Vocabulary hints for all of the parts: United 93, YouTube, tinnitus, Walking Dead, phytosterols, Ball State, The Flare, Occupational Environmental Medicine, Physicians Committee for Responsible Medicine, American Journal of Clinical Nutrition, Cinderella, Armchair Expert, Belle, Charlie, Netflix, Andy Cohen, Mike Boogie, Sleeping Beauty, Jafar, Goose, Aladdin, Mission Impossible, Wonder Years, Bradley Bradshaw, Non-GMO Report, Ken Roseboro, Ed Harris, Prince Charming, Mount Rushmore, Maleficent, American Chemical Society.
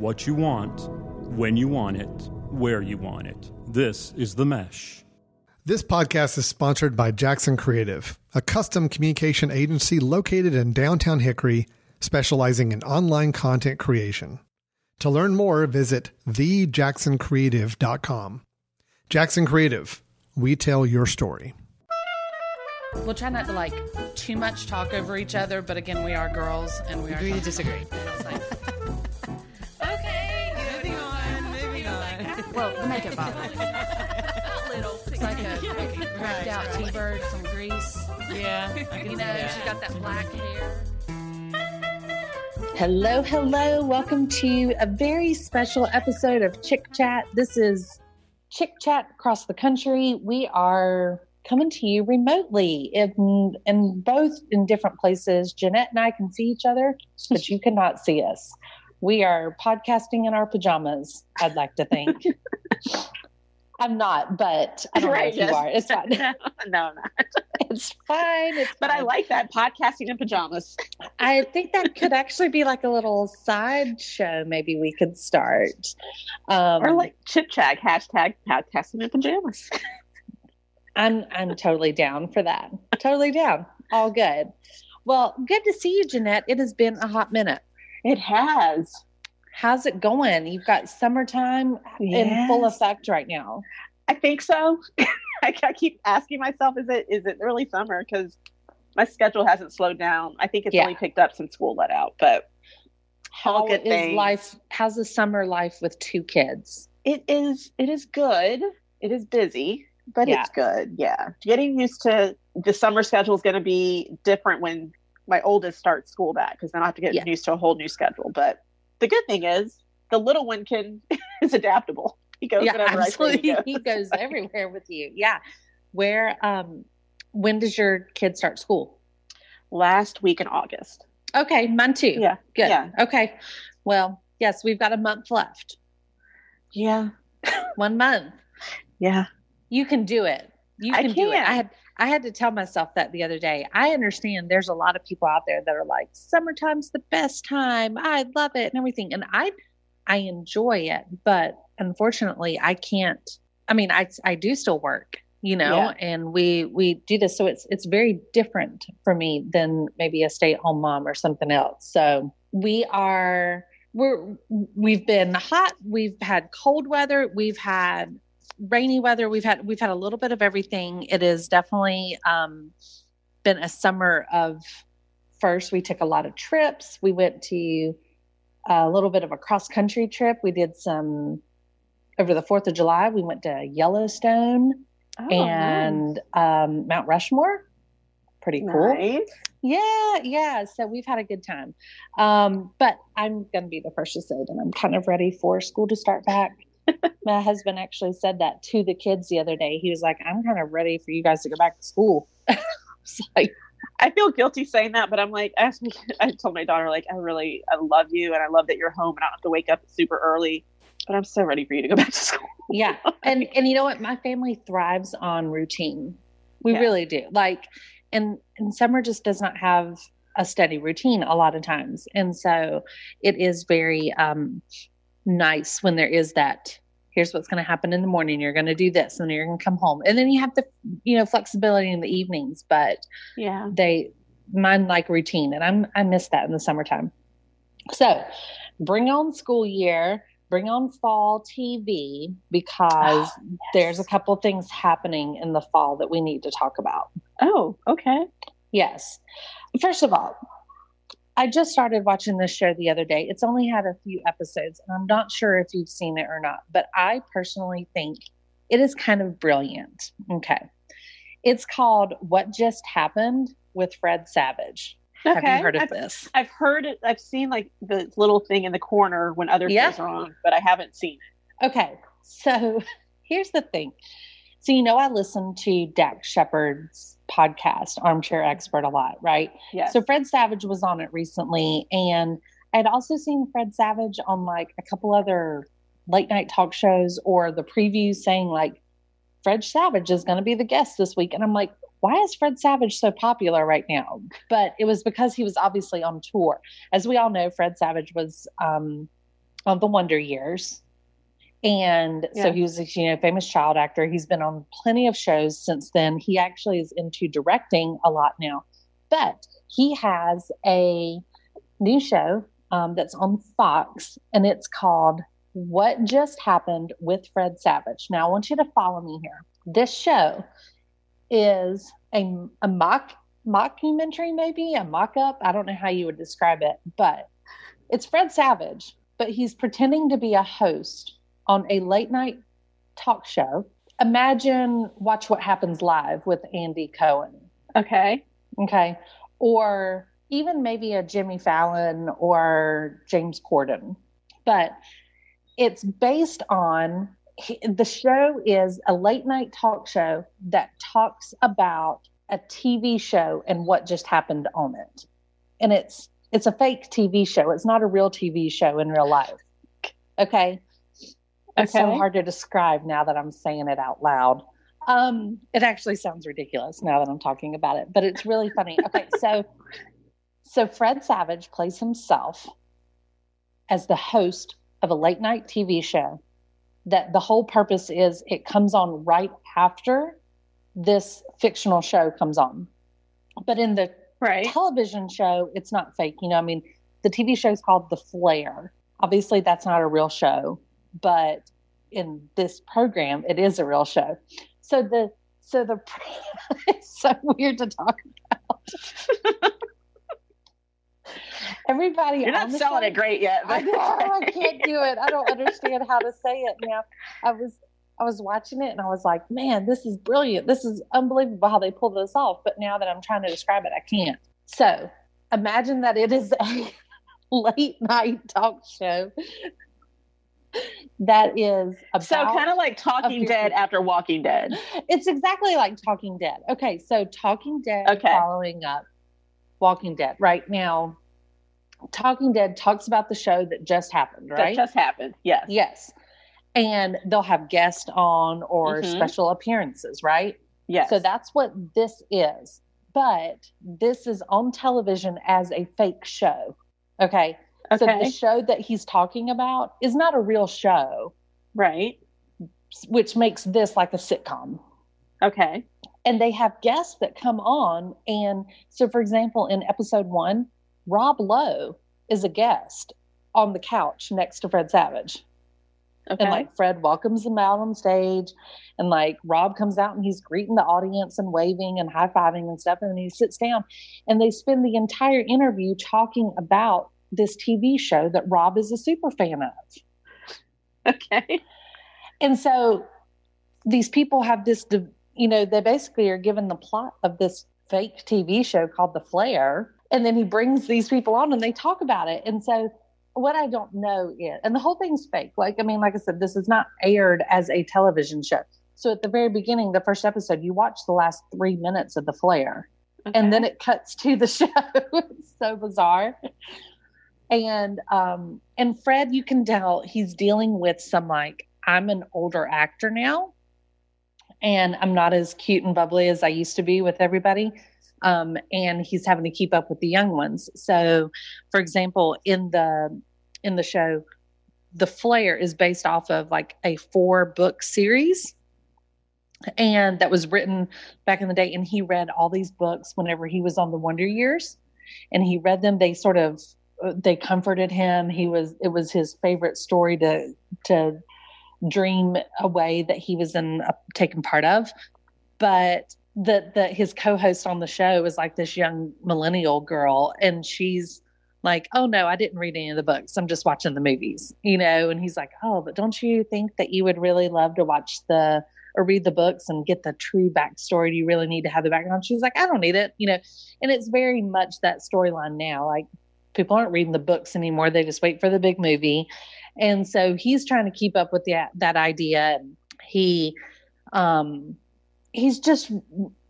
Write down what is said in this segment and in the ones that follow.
what you want, when you want it, where you want it. This is The Mesh. This podcast is sponsored by Jackson Creative, a custom communication agency located in downtown Hickory, specializing in online content creation. To learn more, visit thejacksoncreative.com. Jackson Creative, we tell your story. We'll try not to, too much talk over each other, but again, we are girls, and we are... Agree to disagree. Okay, moving on. Well, make it bob. It's like a wrapped-out T-bird, some grease. Yeah. She's got that black hair. Hello. Welcome to a very special episode of Chick Chat. This is Chick Chat across the country. We are coming to you remotely and both in different places. Jeanette and I can see each other, but you cannot see us. We are podcasting in our pajamas, I'd like to think. I'm not, but I don't know if you are. It's fine. No, I'm not. It's fine. But I like that, podcasting in pajamas. I think that could actually be like a little side show maybe we could start. Or like chit-chat, hashtag podcasting in pajamas. I'm totally down for that. Totally down. All good. Well, good to see you, Jeanette. It has been a hot minute. It has. How's it going? You've got summertime in full effect right now. I think so. I keep asking myself, is it really summer? Because my schedule hasn't slowed down. I think it's only picked up since school let out. But how is life? How's the summer life with two kids? It is good. It is busy. But it's good, Getting used to the summer schedule is going to be different when my oldest starts school back, because then I have to get used to a whole new schedule. But the good thing is the little one is adaptable. He goes whenever absolutely. I say he goes everywhere with you. Yeah. Where, when does your kid start school? Last week in August. Okay. Mine too. Yeah. Good. Yeah. Okay. Well, yes, we've got a month left. Yeah. 1 month. Yeah. You can do it. You can do it. I had to tell myself that the other day. I understand there's a lot of people out there that are like, summertime's the best time. I love it and everything. And I enjoy it. But unfortunately, I can't. I mean, I do still work, and we do this. So it's very different for me than maybe a stay-at-home mom or something else. So we've been hot. We've had cold weather. We've had rainy weather. We've had a little bit of everything. It is definitely been a summer of first. We took a lot of trips. We went to a little bit of a cross country trip. We did some over the 4th of July. We went to Yellowstone and nice. Mount Rushmore. Pretty cool. Nice. Yeah. So we've had a good time. But I'm going to be the first to say that I'm kind of ready for school to start back. My husband actually said that to the kids the other day. He was like, I'm kind of ready for you guys to go back to school. I feel guilty saying that, but I'm like, I told my daughter, I love you. And I love that you're home and I don't have to wake up super early, but I'm so ready for you to go back to school. Yeah. And you know what? My family thrives on routine. We really do. And summer just does not have a steady routine a lot of times. And so it is very, nice when there is that, here's what's going to happen in the morning, you're going to do this, and you're going to come home, and then you have the flexibility in the evenings, but mine like routine, and I miss that in the summertime. So bring on school year, bring on fall TV, because there's a couple things happening in the fall that we need to talk about. First of all, I just started watching this show the other day. It's only had a few episodes, and I'm not sure if you've seen it or not, but I personally think it is kind of brilliant. Okay. It's called What Just Happened with Fred Savage. Okay. Have you heard of this? I've heard it. I've seen the little thing in the corner when other things are on, but I haven't seen it. Okay. So here's the thing. So, I listen to Dak Shepard's podcast, Armchair Expert, a lot, right? Yes. So Fred Savage was on it recently. And I'd also seen Fred Savage on a couple other late night talk shows, or the preview saying Fred Savage is going to be the guest this week. And I'm like, why is Fred Savage so popular right now? But it was because he was obviously on tour. As we all know, Fred Savage was The Wonder Years. And so he was a famous child actor. He's been on plenty of shows since then. He actually is into directing a lot now. But he has a new show that's on Fox, and it's called What Just Happened with Fred Savage. Now, I want you to follow me here. This show is a mockumentary, maybe, a mock-up. I don't know how you would describe it, but it's Fred Savage, but he's pretending to be a host on a late night talk show. Imagine Watch What Happens Live with Andy Cohen. Okay. Or even maybe a Jimmy Fallon or James Corden. But it's based on, the show is a late night talk show that talks about a TV show and what just happened on it. And it's a fake TV show. It's not a real TV show in real life. Okay. It's so hard to describe now that I'm saying it out loud. It actually sounds ridiculous now that I'm talking about it, but it's really funny. Okay, so Fred Savage plays himself as the host of a late night TV show that the whole purpose is it comes on right after this fictional show comes on. But in the television show, it's not fake. You know, I mean, the TV show is called The Flare. Obviously, that's not a real show. But in this program, it is a real show. So the it's so weird to talk about. Everybody, you're not selling it great yet. But I can't do it. I don't understand how to say it now. I was watching it and I was like, man, this is brilliant. This is unbelievable how they pull this off. But now that I'm trying to describe it, I can't. So imagine that it is a late night talk show. That is about... So kind of like Talking Dead after Walking Dead. It's exactly like Talking Dead. Okay, so Talking Dead following up Walking Dead. Right now, Talking Dead talks about the show that just happened, right? That just happened, yes. Yes. And they'll have guests on or special appearances, right? Yes. So that's what this is. But this is on television as a fake show. Okay. So the show that he's talking about is not a real show. Right. Which makes this like a sitcom. Okay. And they have guests that come on. And so, for example, in episode 1, Rob Lowe is a guest on the couch next to Fred Savage. Okay. And like Fred welcomes him out on stage. And like Rob comes out and he's greeting the audience and waving and high-fiving and stuff. And then he sits down and they spend the entire interview talking about this TV show that Rob is a super fan of. Okay. And so these people have this, they basically are given the plot of this fake TV show called The Flare. And then he brings these people on and they talk about it. And so what I don't know is, and the whole thing's fake. Like I said, this is not aired as a television show. So at the very beginning, the first episode, you watch the last 3 minutes of The Flare. Okay. And then it cuts to the show. It's so bizarre. And Fred, you can tell he's dealing with some, like, I'm an older actor now and I'm not as cute and bubbly as I used to be with everybody. And he's having to keep up with the young ones. So for example, in the show, The Flare is based off of like a 4-book series. And that was written back in the day. And he read all these books whenever he was on the Wonder Years and he read them. They comforted him. It was his favorite story to dream away that he was taking part of. But his co-host on the show is like this young millennial girl. And she's like, oh no, I didn't read any of the books. I'm just watching the movies, and he's like, oh, but don't you think that you would really love to watch or read the books and get the true backstory? Do you really need to have the background? She's like, I don't need it, and it's very much that storyline now. Like, people aren't reading the books anymore. They just wait for the big movie. And so he's trying to keep up with that idea. And he's just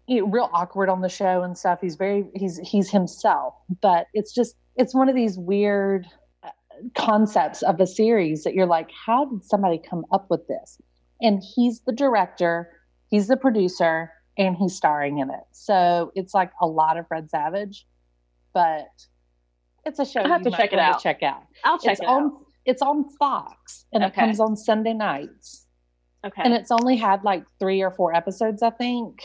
real awkward on the show and stuff. He's himself, but it's one of these weird concepts of a series that you're like, how did somebody come up with this? And he's the director, he's the producer, and he's starring in it. So it's like a lot of Fred Savage, but it's a show you might want to check out. I'll check it out. It's on Fox, and it comes on Sunday nights. Okay. And it's only had like 3 or 4 episodes, I think.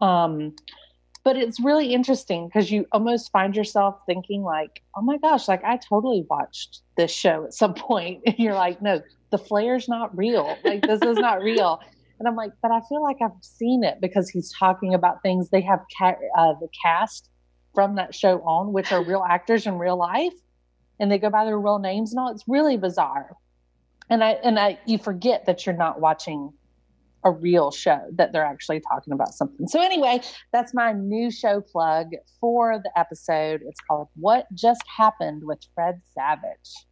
But it's really interesting because you almost find yourself thinking like, oh my gosh, like I totally watched this show at some point. And you're like, no, the flare's not real. Like this is not real. And I'm like, but I feel like I've seen it because he's talking about things. They have the cast from that show on, which are real actors in real life. And they go by their real names. No, it's really bizarre. And you forget that you're not watching a real show, that they're actually talking about something. So anyway, that's my new show plug for the episode. It's called What Just Happened with Fred Savage.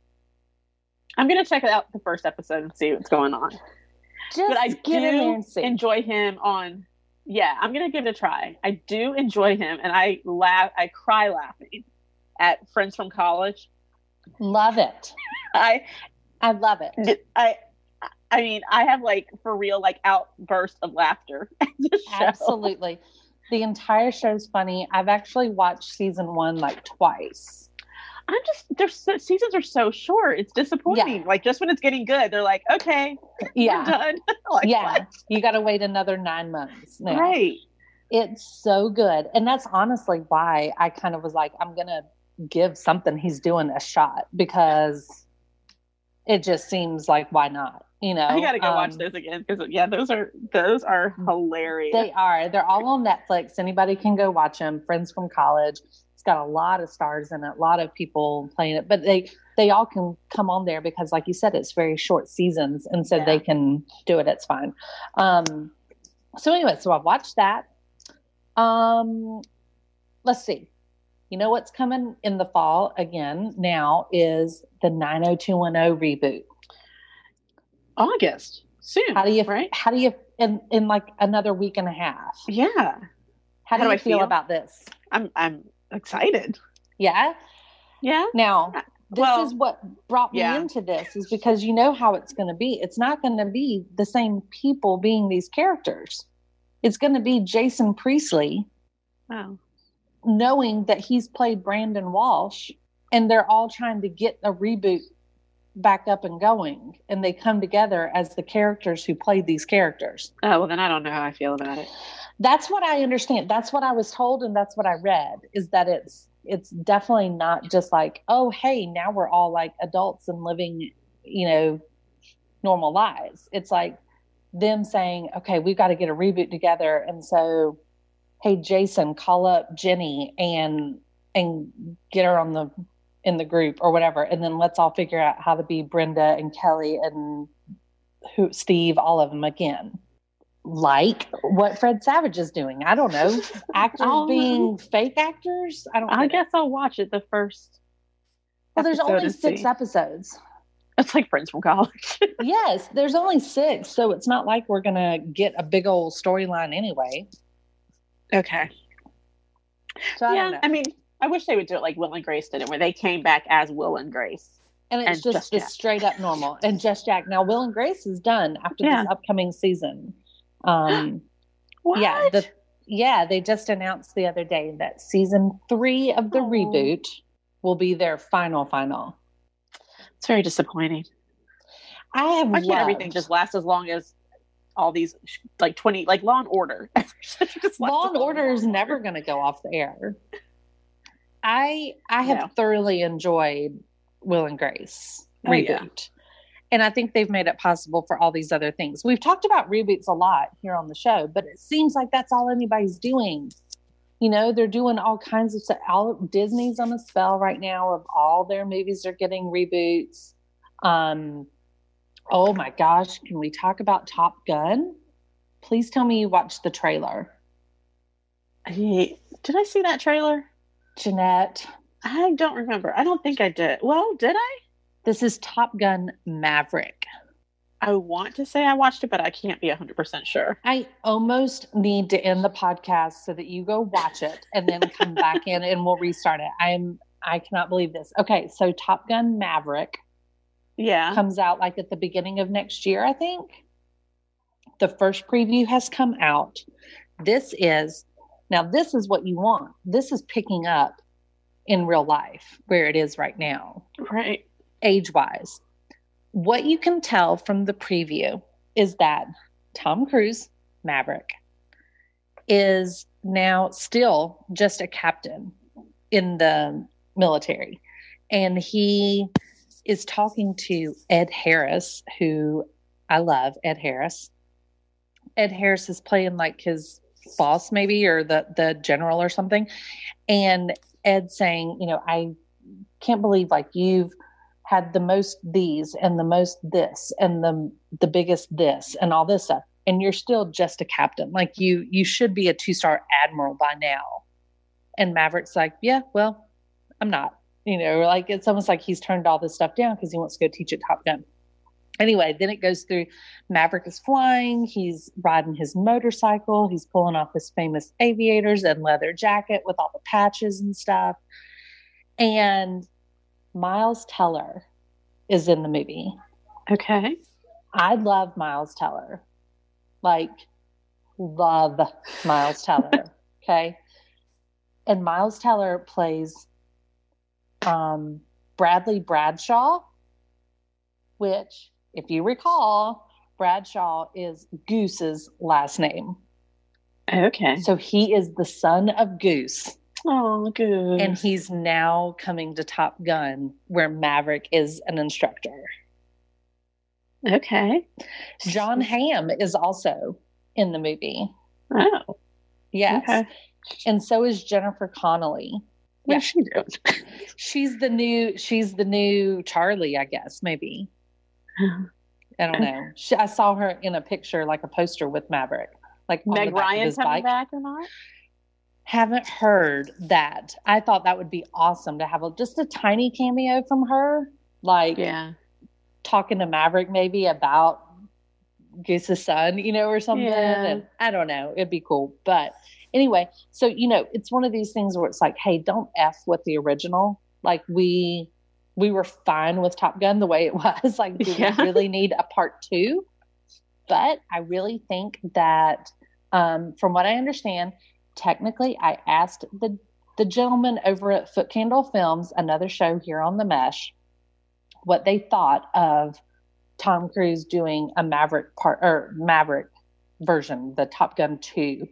I'm going to check out the first episode and see what's going on. But I do enjoy him on, I'm going to give it a try. I do enjoy him, and I cry laughing at Friends from College. Love it. I love it. I mean, I have like for real like outbursts of laughter at this show. Absolutely. The entire show's funny. I've actually watched season 1 like twice. Seasons are so short. It's disappointing. Yeah. Like just when it's getting good, they're like, okay, we're done. Like, you got to wait another 9 months now. Right. It's so good. And that's honestly why I kind of was like, I'm going to give something he's doing a shot because it just seems like, why not? You know, I got to go watch those again. Cause those are hilarious. They are. They're all on Netflix. Anybody can go watch them. Friends from College. Got a lot of stars in it, a lot of people playing it, but they all can come on there because like you said, it's very short seasons, and so they can do it. It's fine. So anyway, so I watched that. Let's see. You know what's coming in the fall again now is the 90210 reboot. August. Soon. How do you in like another week and a half? Yeah. How do I feel about this? I'm excited. Yeah. Now, this is what brought me into this, is because you know how it's going to be. It's not going to be the same people being these characters. It's going to be Jason Priestley. Wow. Knowing that he's played Brandon Walsh, and they're all trying to get a reboot back up and going, and they come together as the characters who played these characters. Oh, well then I don't know how I feel about it. That's what I understand. That's what I was told, and that's what I read, is that it's definitely not just like, oh, hey, now we're all like adults and living, you know, normal lives. It's like them saying, okay, we've got to get a reboot together. And so, hey, Jason, call up Jenny and get her in the group or whatever. And then let's all figure out how to be Brenda and Kelly and Steve, all of them again. Like what Fred Savage is doing. I don't know. Actors being fake actors. I guess I'll watch it the first. Well, there's only 6 episodes. It's like Friends from College. Yes. There's only 6. So it's not like we're going to get a big old storyline anyway. Okay. So I don't know. I mean, I wish they would do it like Will and Grace did it, where they came back as Will and Grace. And it's just straight up normal. And just Jack. Now Will and Grace is done after this upcoming season. What? They just announced the other day that season 3 of the reboot will be their final. It's very disappointing. Why can't everything just last as long as all these like 20, like Law and Order? Law and Order is never going to go off the air. I have thoroughly enjoyed Will and Grace reboot. Yeah. And I think they've made it possible for all these other things. We've talked about reboots a lot here on the show, but it seems like that's all anybody's doing. You know, they're doing all kinds of stuff. Disney's on a spell right now of all their movies are getting reboots. Oh my gosh. Can we talk about Top Gun? Please tell me you watched the trailer. Did I see that trailer? Jeanette. I don't remember. I don't think I did. Well, did I? This is Top Gun Maverick. I want to say I watched it, but I can't be 100% sure. I almost need to end the podcast so that you go watch it and then come back in and we'll restart it. I cannot believe this. Okay, so Top Gun Maverick comes out like at the beginning of next year, I think. The first preview has come out. This is what you want. This is picking up in real life where it is right now. Right. Age-wise. What you can tell from the preview is that Tom Cruise, Maverick, is now still just a captain in the military. And he is talking to Ed Harris, who I love, Ed Harris. Ed Harris is playing like his boss maybe, or the general or something. And Ed saying, you know, I can't believe like you've had the most these and the most this and the biggest this and all this stuff. And you're still just a captain. Like you should be a 2-star admiral by now. And Maverick's like, yeah, well, I'm not, you know, like it's almost like he's turned all this stuff down because he wants to go teach at Top Gun. Anyway, then it goes through Maverick is flying. He's riding his motorcycle. He's pulling off his famous aviators and leather jacket with all the patches and stuff. And Miles Teller is in the movie. Okay. I love Miles Teller. Like, love Miles Teller. Okay. And Miles Teller plays Bradley Bradshaw, which, if you recall, Bradshaw is Goose's last name. Okay. So he is the son of Goose. Oh, good. And he's now coming to Top Gun, where Maverick is an instructor. Okay. John Hamm is also in the movie. Oh. Yes. Okay. And so is Jennifer Connelly. What is she doing? She's the new Charlie, I guess, maybe. I don't know. I saw her in a picture, like a poster with Maverick. Like Meg Ryan's coming back or not? Haven't heard that. I thought that would be awesome to have just a tiny cameo from her. Like, yeah. Talking to Maverick maybe about Goose's son, you know, or something. Yeah. And I don't know. It'd be cool. But anyway, so, you know, it's one of these things where it's like, hey, don't F with the original. Like, we were fine with Top Gun the way it was. Like, we really need a part 2? But I really think that, from what I understand, technically I asked the gentleman over at Foot Candle Films, another show here on The Mesh, what they thought of Tom Cruise doing a Maverick version, the Top Gun 2.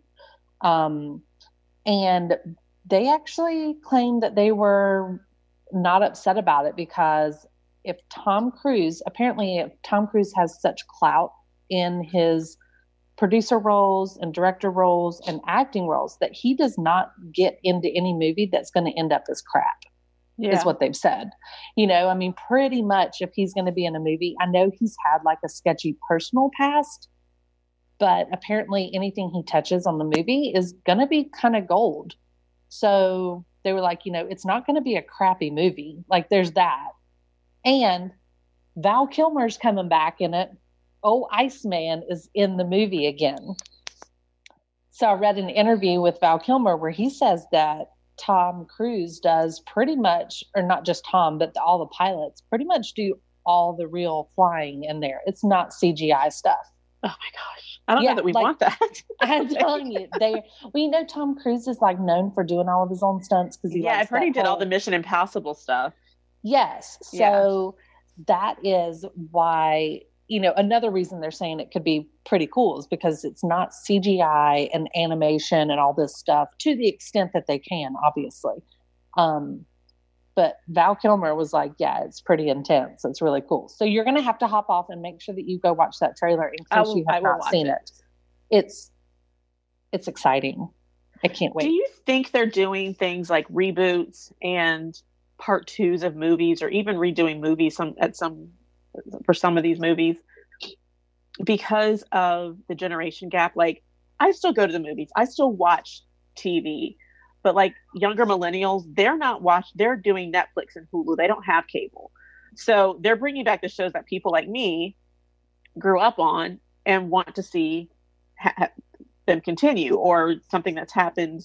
And they actually claimed that they were not upset about it because if Tom Cruise has such clout in his producer roles and director roles and acting roles that he does not get into any movie that's going to end up as crap. Yeah. Is what they've said. You know, I mean, pretty much if he's going to be in a movie, I know he's had like a sketchy personal past, but apparently anything he touches on the movie is going to be kind of gold. So they were like, you know, it's not going to be a crappy movie. Like, there's that. And Val Kilmer's coming back in it. Oh, Iceman is in the movie again. So I read an interview with Val Kilmer where he says that Tom Cruise does pretty much, or not just Tom, but all the pilots pretty much do all the real flying in there. It's not CGI stuff. Oh my gosh. I don't know that we want that. I'm telling you, you know, Tom Cruise is like known for doing all of his own stunts because he likes I've heard he did all the Mission Impossible stuff. Yes. So that is why, you know, another reason they're saying it could be pretty cool is because it's not CGI and animation and all this stuff to the extent that they can, obviously. But Val Kilmer was like, yeah, it's pretty intense. It's really cool. So you're going to have to hop off and make sure that you go watch that trailer in case you have not seen it. It's exciting. I can't wait. Do you think they're doing things like reboots and part 2s of movies, or even redoing movies for some of these movies because of the generation gap? Like, I still go to the movies. I still watch TV. But like younger millennials, they're doing Netflix and Hulu. They don't have cable. So they're bringing back the shows that people like me grew up on and want to see them continue, or something that's happened,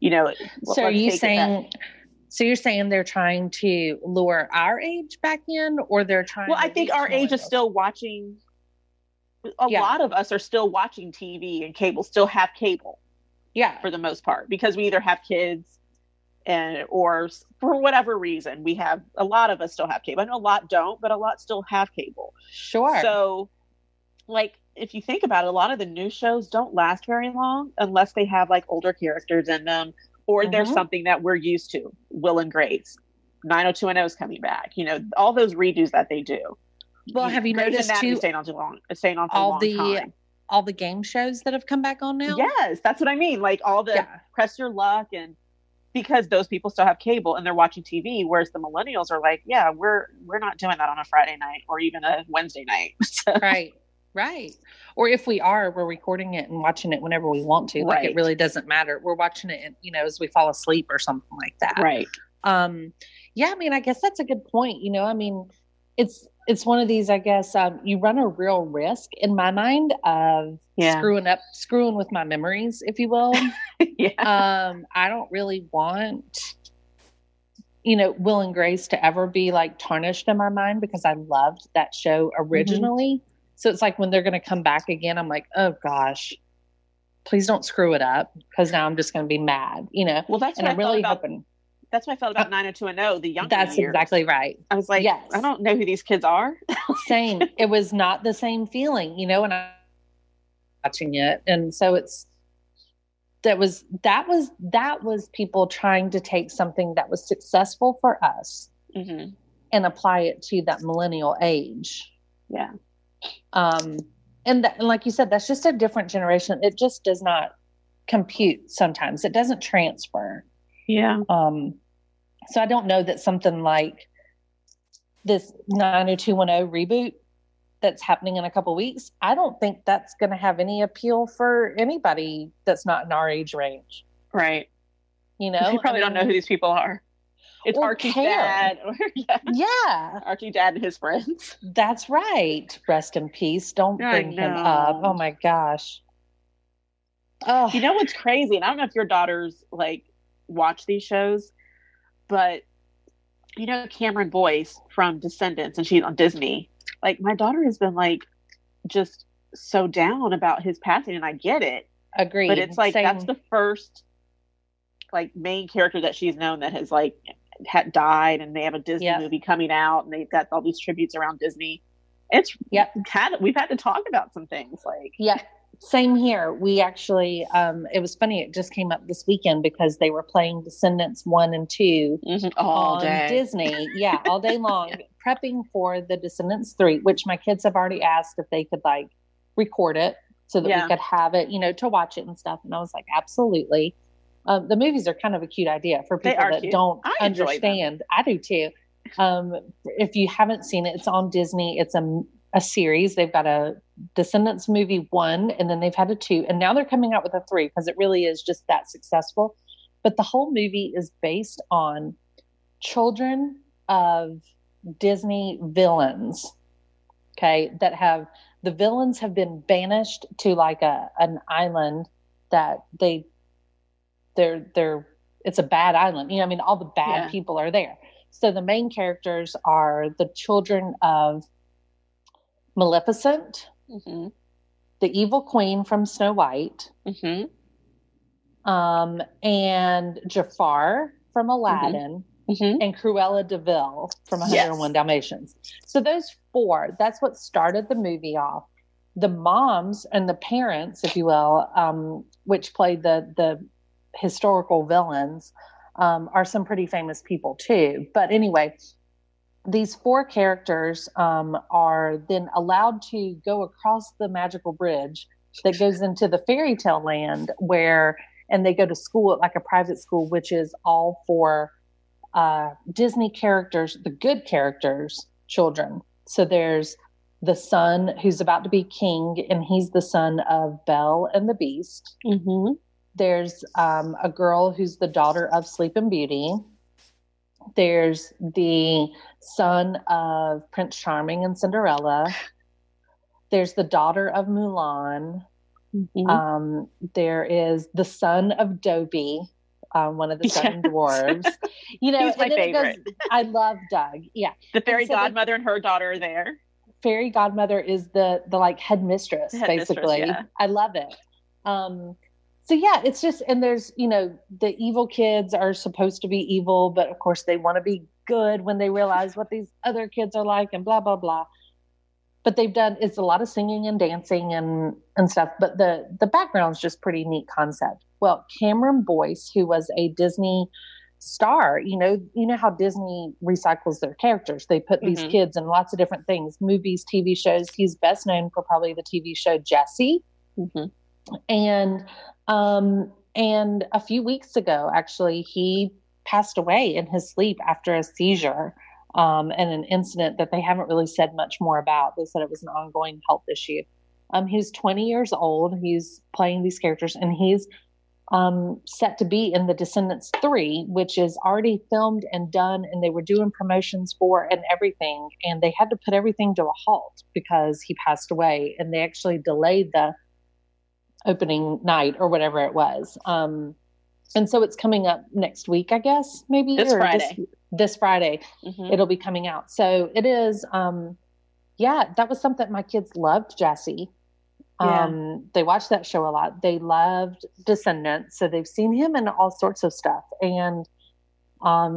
you know. So you're saying they're trying to lure our age back in, or they're trying I think our age is still watching. A lot of us are still watching TV and cable, still have cable. Yeah. For the most part, because we either have kids and or for whatever reason, we have a lot of us still have cable. I know a lot don't, but a lot still have cable. Sure. So, like, if you think about it, a lot of the new shows don't last very long unless they have like older characters in them, or there's something that we're used to. Will and Grace, 90210 is coming back. You know, all those redos that they do. Well, have you noticed that too? Staying on too long. Staying on for all a long time. All the game shows that have come back on now. Yes, that's what I mean. Like all the press your luck, and because those people still have cable and they're watching TV, whereas the millennials are like, yeah, we're not doing that on a Friday night or even a Wednesday night. So. Right. Right. Or if we are, we're recording it and watching it whenever we want to. Like it really doesn't matter. We're watching it, and, you know, as we fall asleep or something like that. Right. Yeah. I mean, I guess that's a good point. You know, I mean, it's one of these, I guess, you run a real risk in my mind of screwing with my memories, if you will. I don't really want, you know, Will and Grace to ever be like tarnished in my mind because I loved that show originally. So it's like when they're going to come back again, I'm like, oh gosh, please don't screw it up because now I'm just going to be mad, you know? Well, that's and what I'm really hoping. That's what I felt about 90210, the younger That's years. Exactly right. I was like, yes. I don't know who these kids are. Same. It was not the same feeling, you know, and I'm watching it. And so it's, that was people trying to take something that was successful for us and apply it to that millennial age. Yeah. And like you said, that's just a different generation. It just does not compute sometimes. It doesn't transfer. Yeah. So I don't know that something like this 90210 reboot that's happening in a couple of weeks, I don't think that's going to have any appeal for anybody that's not in our age range. Right. You know, you probably don't know who these people are. It's Archie's dad. Archie dad and his friends. That's right. Rest in peace. Don't bring him up. Oh my gosh. Oh, you know what's crazy? And I don't know if your daughters like watch these shows, but you know Cameron Boyce from Descendants, and she's on Disney. Like my daughter has been like just so down about his passing, and I get it. Agreed. But it's like that's the first like main character that she's known that has like had died, and they have a Disney movie coming out, and they've got all these tributes around Disney. It's we've had to talk about some things like Same here. We actually, it was funny. It just came up this weekend because they were playing Descendants 1 and 2 all day. Disney. Yeah. All day long prepping for the Descendants 3, which my kids have already asked if they could like record it so that we could have it, you know, to watch it and stuff. And I was like, absolutely. The movies are kind of a cute idea for people that don't understand. I do too. If you haven't seen it, it's on Disney. It's a series. They've got a Descendants movie 1, and then they've had a 2, and now they're coming out with a 3 because it really is just that successful. But the whole movie is based on children of Disney villains. Okay. That the villains have been banished to like an island that it's a bad island. You know, I mean, all the bad people are there. So the main characters are the children of Maleficent, the evil queen from Snow White, and Jafar from Aladdin, and Cruella de Vil from 101 Dalmatians. So those 4, that's what started the movie off. The moms and the parents, if you will, which played the historical villains, are some pretty famous people too. But anyway, these 4 characters are then allowed to go across the magical bridge that goes into the fairy tale land and they go to school at like a private school, which is all for Disney characters, the good characters, children. So there's the son who's about to be king, and he's the son of Belle and the Beast. There's a girl who's the daughter of Sleeping Beauty. There's the son of Prince Charming and Cinderella. There's the daughter of Mulan. There is the son of Dobie, one of the seven dwarves. You know, my favorite. I love Doug. Yeah. The fairy godmother and her daughter are there. Fairy godmother is the like headmistress, basically. Yeah. I love it. So yeah, it's just, and there's, you know, the evil kids are supposed to be evil, but of course they want to be good when they realize what these other kids are like and blah, blah, blah. But they've done, it's a lot of singing and dancing and stuff, but the background's just pretty neat concept. Well, Cameron Boyce, who was a Disney star, you know how Disney recycles their characters. They put these kids in lots of different things, movies, TV shows. He's best known for probably the TV show Jesse. And a few weeks ago, actually, he passed away in his sleep after a seizure. And an incident that they haven't really said much more about. They said it was an ongoing health issue. He's 20 years old. He's playing these characters, and he's set to be in The Descendants 3, which is already filmed and done, and they were doing promotions for and everything. And they had to put everything to a halt because he passed away, and they actually delayed the opening night or whatever it was. And so it's coming up next week, I guess, maybe. This Friday, it'll be coming out. So it is, yeah, that was something my kids loved, Jesse. They watched that show a lot. They loved Descendants. So they've seen him in all sorts of stuff. And,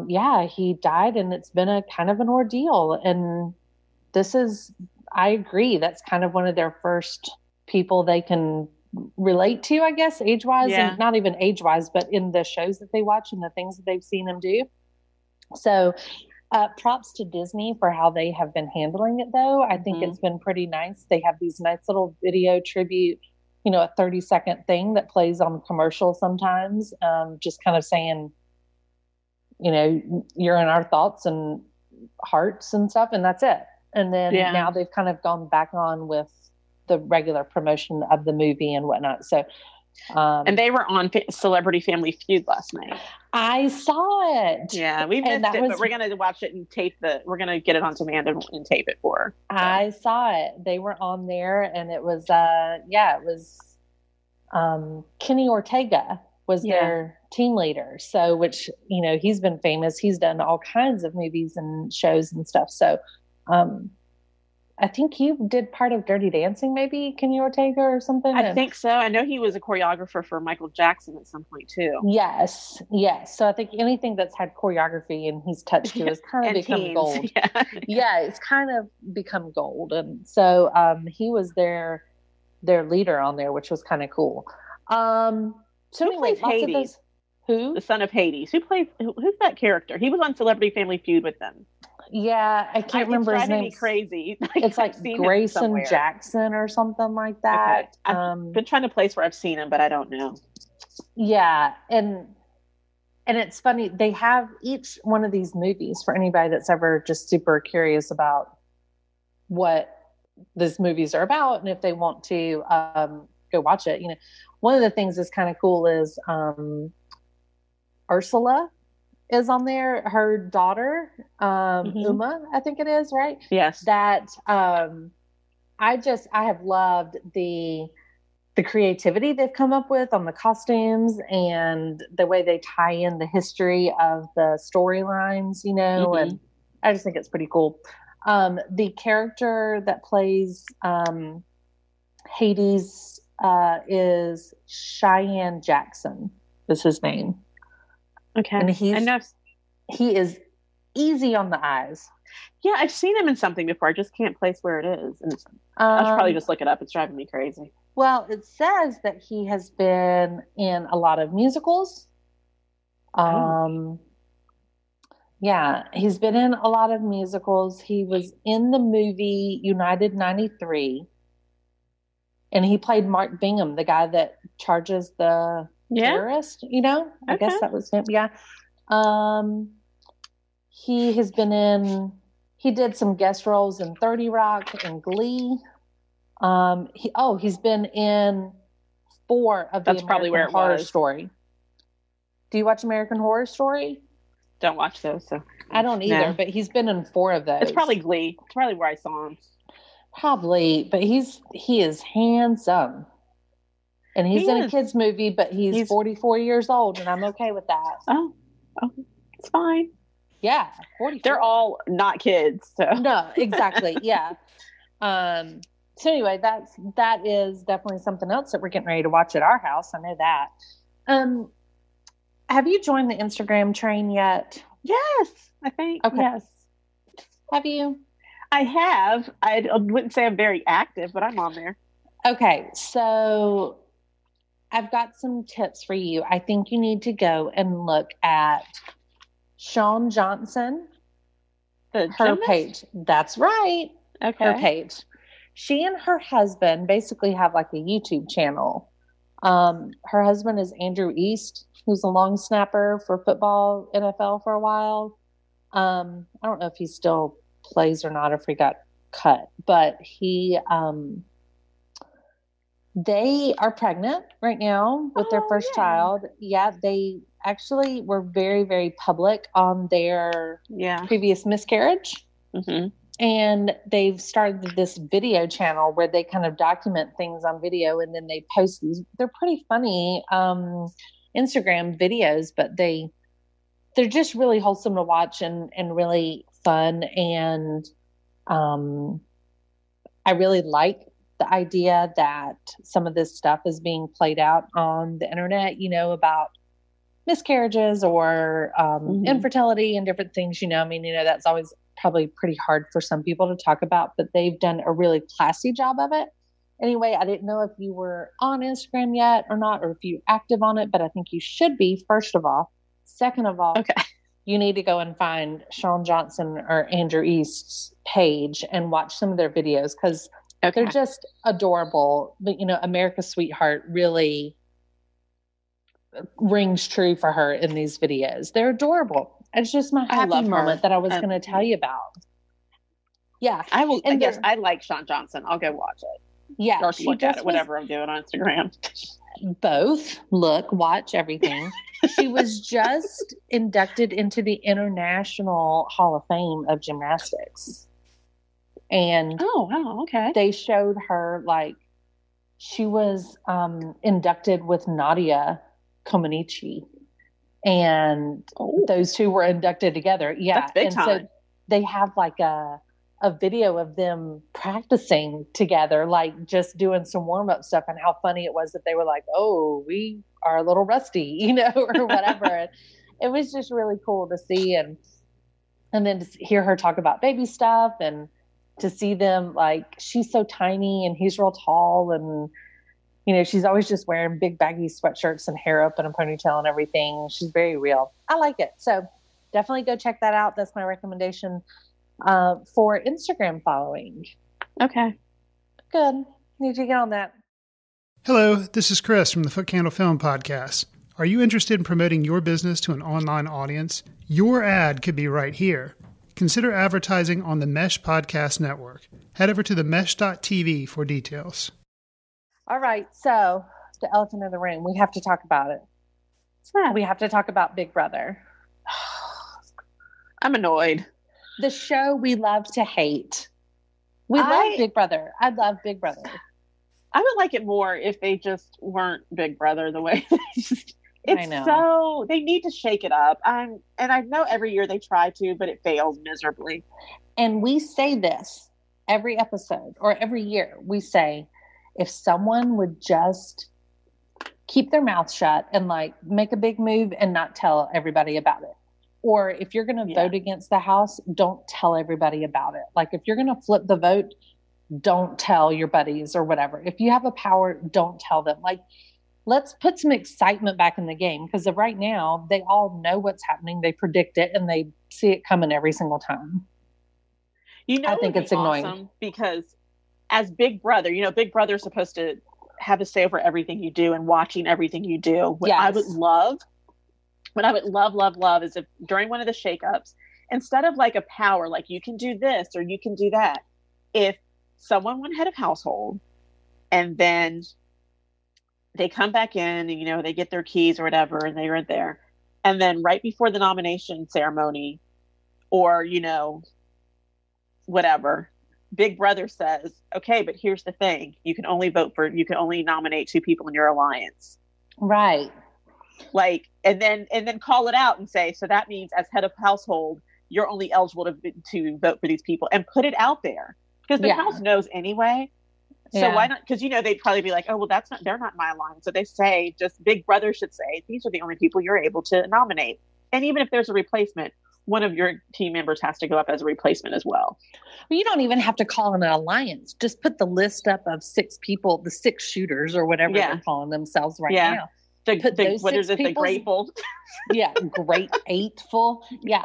yeah, he died, and it's been a kind of an ordeal. And this is, I agree, that's kind of one of their first people they can relate to, I guess, age-wise, and not even age-wise, but in the shows that they watch and the things that they've seen him do. So props to Disney for how they have been handling it, though. I think it's been pretty nice. They have these nice little video tribute, you know, a 30-second thing that plays on commercial sometimes, just kind of saying, you know, you're in our thoughts and hearts and stuff, and that's it. And then now they've kind of gone back on with the regular promotion of the movie and whatnot. So, and they were on Celebrity Family Feud last night. I saw it. Yeah, we missed it, but we're going to watch it and tape the. We're going to get it on demand and tape it for her. So. I saw it. They were on there, and it was, yeah, it was Kenny Ortega was their team leader. So, which, you know, he's been famous. He's done all kinds of movies and shows and stuff. So, I think he did part of Dirty Dancing, maybe Kenny Ortega or something. I think so. I know he was a choreographer for Michael Jackson at some point too. Yes, yes. So I think anything that's had choreography and he's touched to has kind of become gold. Yeah, it's kind of become gold. And so he was their leader on there, which was kind of cool. So who plays Hades? Who? The son of Hades. Who's that character? He was on Celebrity Family Feud with them. Yeah, I can't remember his name. Crazy. It's like Grayson Jackson or something like that. Okay. I've been trying to place where I've seen him, but I don't know. Yeah, and it's funny. They have each one of these movies for anybody that's ever just super curious about what these movies are about, and if they want to go watch it. You know, one of the things that's kind of cool is Ursula is on there, her daughter, Uma, I think it is, right? Yes. That, I have loved the creativity they've come up with on the costumes and the way they tie in the history of the storylines, you know, and I just think it's pretty cool. The character that plays, Hades, is Cheyenne Jackson, is his name. Okay. And he is easy on the eyes. Yeah, I've seen him in something before. I just can't place where it is. And I should probably just look it up. It's driving me crazy. Well, it says that he has been in a lot of musicals. Yeah, he's been in a lot of musicals. He was in the movie United 93. And he played Mark Bingham, the guy that charges the... terrorist, you know, I guess that was him. Yeah. He has been in, he did some guest roles in 30 Rock and Glee. He's been in 4 of the American Horror Story. Do you watch American Horror Story? Don't watch those. So I don't either, but he's been in 4 of those. It's probably Glee. It's probably where I saw him. Probably, but he is handsome. And he's in a kid's movie, but he's 44 years old, and I'm okay with that. Oh, it's fine. Yeah, 44. They're all not kids. So. No, exactly. Yeah. So anyway, that is definitely something else that we're getting ready to watch at our house. I know that. Have you joined the Instagram train yet? Yes, I think. Okay. Yes. Have you? I have. I wouldn't say I'm very active, but I'm on there. Okay. So I've got some tips for you. I think you need to go and look at Shawn Johnson. Her page. That's right. Okay. Her page. She and her husband basically have like a YouTube channel. Her husband is Andrew East, who's a long snapper for football, NFL for a while. I don't know if he still plays or not, if he got cut, but he, they are pregnant right now with their first child. Yeah. They actually were very, very public on their previous miscarriage. Mm-hmm. And they've started this video channel where they kind of document things on video, and then they post these. They're pretty funny Instagram videos, but they're just really wholesome to watch and really fun. And I really like the idea that some of this stuff is being played out on the internet, you know, about miscarriages or infertility and different things, you know. I mean, you know, that's always probably pretty hard for some people to talk about, but they've done a really classy job of it. Anyway, I didn't know if you were on Instagram yet or not, or if you're active on it, but I think you should be, first of all. Second of all, okay, you need to go and find Shawn Johnson or Andrew East's page and watch some of their videos, because they're just adorable. But, you know, America's Sweetheart really rings true for her in these videos. They're adorable. It's just my happy moment that I was going to tell you about. Yeah. I will. And yes, I like Shawn Johnson. I'll go watch it. Yeah. Or look at it, whatever I'm doing on Instagram. Both. Look, watch everything. She was just inducted into the International Hall of Fame of Gymnastics. And they showed her, like, she was inducted with Nadia Comaneci. And those two were inducted together. Yeah. That's big and time. So they have like a video of them practicing together, like just doing some warm-up stuff, and how funny it was that they were like, oh, we are a little rusty, you know, or whatever. It was just really cool to see. And then to hear her talk about baby stuff, and to see them, like, she's so tiny and he's real tall, and, you know, she's always just wearing big baggy sweatshirts and hair up and a ponytail and everything. She's very real. I like it. So definitely go check that out. That's my recommendation for Instagram following. Okay. Good. Need to get on that. Hello, this is Chris from the Foot Candle Film Podcast. Are you interested in promoting your business to an online audience? Your ad could be right here. Consider advertising on the Mesh Podcast Network. Head over to themesh.tv for details. All right, so the elephant in the room. We have to talk about it. Yeah. We have to talk about Big Brother. I'm annoyed. The show we love to hate. I love Big Brother. I love Big Brother. I would like it more if they just weren't Big Brother the way they just... It's so... They need to shake it up. And I know every year they try to, but it fails miserably. And we say this every episode, or every year. We say... if someone would just keep their mouth shut and, like, make a big move and not tell everybody about it. Or if you're going to vote against the house, don't tell everybody about it. Like, if you're going to flip the vote, don't tell your buddies or whatever. If you have a power, don't tell them. Like, let's put some excitement back in the game, because right now they all know what's happening. They predict it and they see it coming every single time. You know, I think it's annoying because... as Big Brother, you know, Big Brother is supposed to have a say over everything you do and watching everything you do. What I would love, what I would love is if during one of the shakeups, instead of like a power, like you can do this or you can do that, if someone went head of household and then they come back in and, you know, they get their keys or whatever and they are there. And then right before the nomination ceremony or, you know, whatever, Big Brother says, okay, but here's the thing. You can only nominate two people in your alliance. Right. Like, and then call it out and say, so that means as head of household, you're only eligible to vote for these people, and put it out there. Because the house knows anyway. So why not? Because, you know, they'd probably be like, oh, well, that's not, they're not my line. So they say, just Big Brother should say, these are the only people you're able to nominate. And even if there's a replacement, one of your team members has to go up as a replacement as well. Well, you don't even have to call an alliance. Just put the list up of six people, the six shooters or whatever they're calling themselves right now. The Grateful? Great Eightful. Yeah.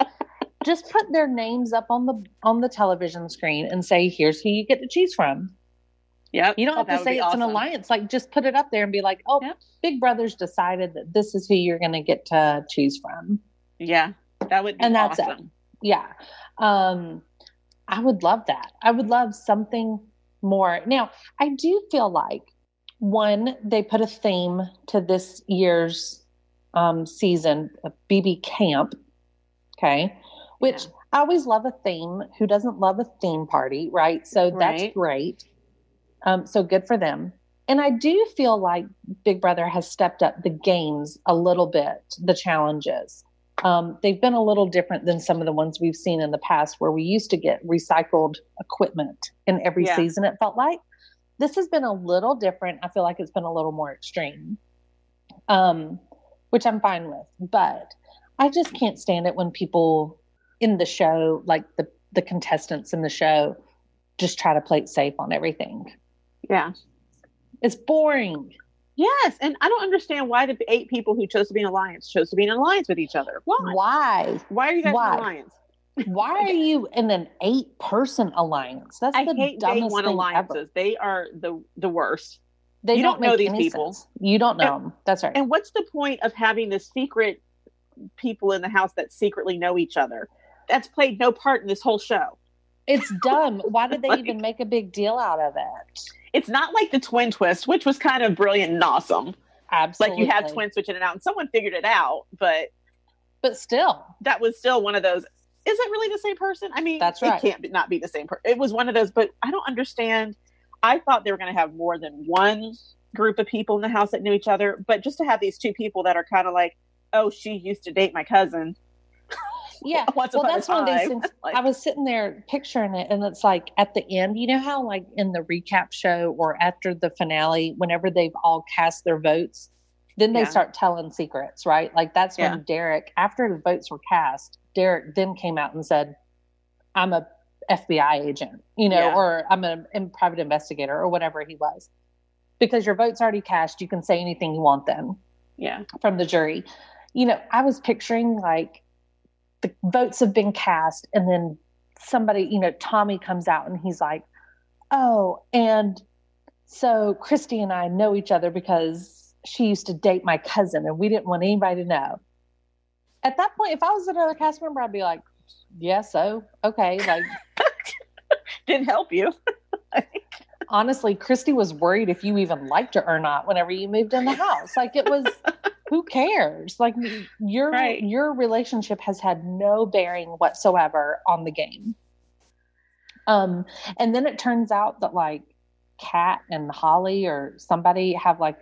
Just put their names up on the television screen and say, here's who you get to choose from. Yep. You don't have to say it's awesome. An alliance. Like, just put it up there and be like, oh, Big Brother's decided that this is who you're going to get to choose from. Yeah. That would be awesome. And that's awesome. It. Yeah. I would love that. I would love something more. Now, I do feel like, one, they put a theme to this year's season, BB Camp, okay, which I always love a theme. Who doesn't love a theme party, right? So that's great. So good for them. And I do feel like Big Brother has stepped up the games a little bit, the challenges. They've been a little different than some of the ones we've seen in the past where we used to get recycled equipment in every season, it felt like. This has been a little different. I feel like it's been a little more extreme, which I'm fine with. But I just can't stand it when people in the show, like the contestants in the show, just try to play it safe on everything. Yeah. It's boring. Yes. And I don't understand why the 8 people who chose to be in an alliance chose to be in an alliance with each other. Why? Why are you guys in an alliance? Why are you in an 8-person alliance? That's the dumbest thing alliances. Ever. They are the worst. They don't know these people. Sense. You don't know them. That's right. And what's the point of having the secret people in the house that secretly know each other? That's played no part in this whole show. It's dumb. Why did they even make a big deal out of it? It's not like the twin twist, which was kind of brilliant and awesome. Absolutely. Like, you have twins switching it out, and someone figured it out, but still, that was still one of those. Is it really the same person? I mean, that's right. It can't not be the same person. It was one of those, but I don't understand. I thought they were going to have more than one group of people in the house that knew each other, but just to have these 2 people that are kind of like, oh, she used to date my cousin. Yeah. Well, that's one of these things. I was sitting there picturing it, and it's like at the end, you know how like in the recap show or after the finale, whenever they've all cast their votes, then they start telling secrets, right? Like that's when Derek, after the votes were cast, Derek then came out and said, I'm a FBI agent, you know, or I'm a private investigator or whatever he was. Because your vote's already cast, you can say anything you want then. Yeah. From the jury. You know, I was picturing like the votes have been cast and then somebody, you know, Tommy comes out and he's like, oh, and so Christy and I know each other because she used to date my cousin and we didn't want anybody to know. At that point, if I was another cast member, I'd be like, yeah, so, okay. Like, didn't help you. Honestly, Christy was worried if you even liked her or not whenever you moved in the house. Like, it was, who cares? Like, your relationship has had no bearing whatsoever on the game. And then it turns out that, like, Kat and Holly or somebody have, like,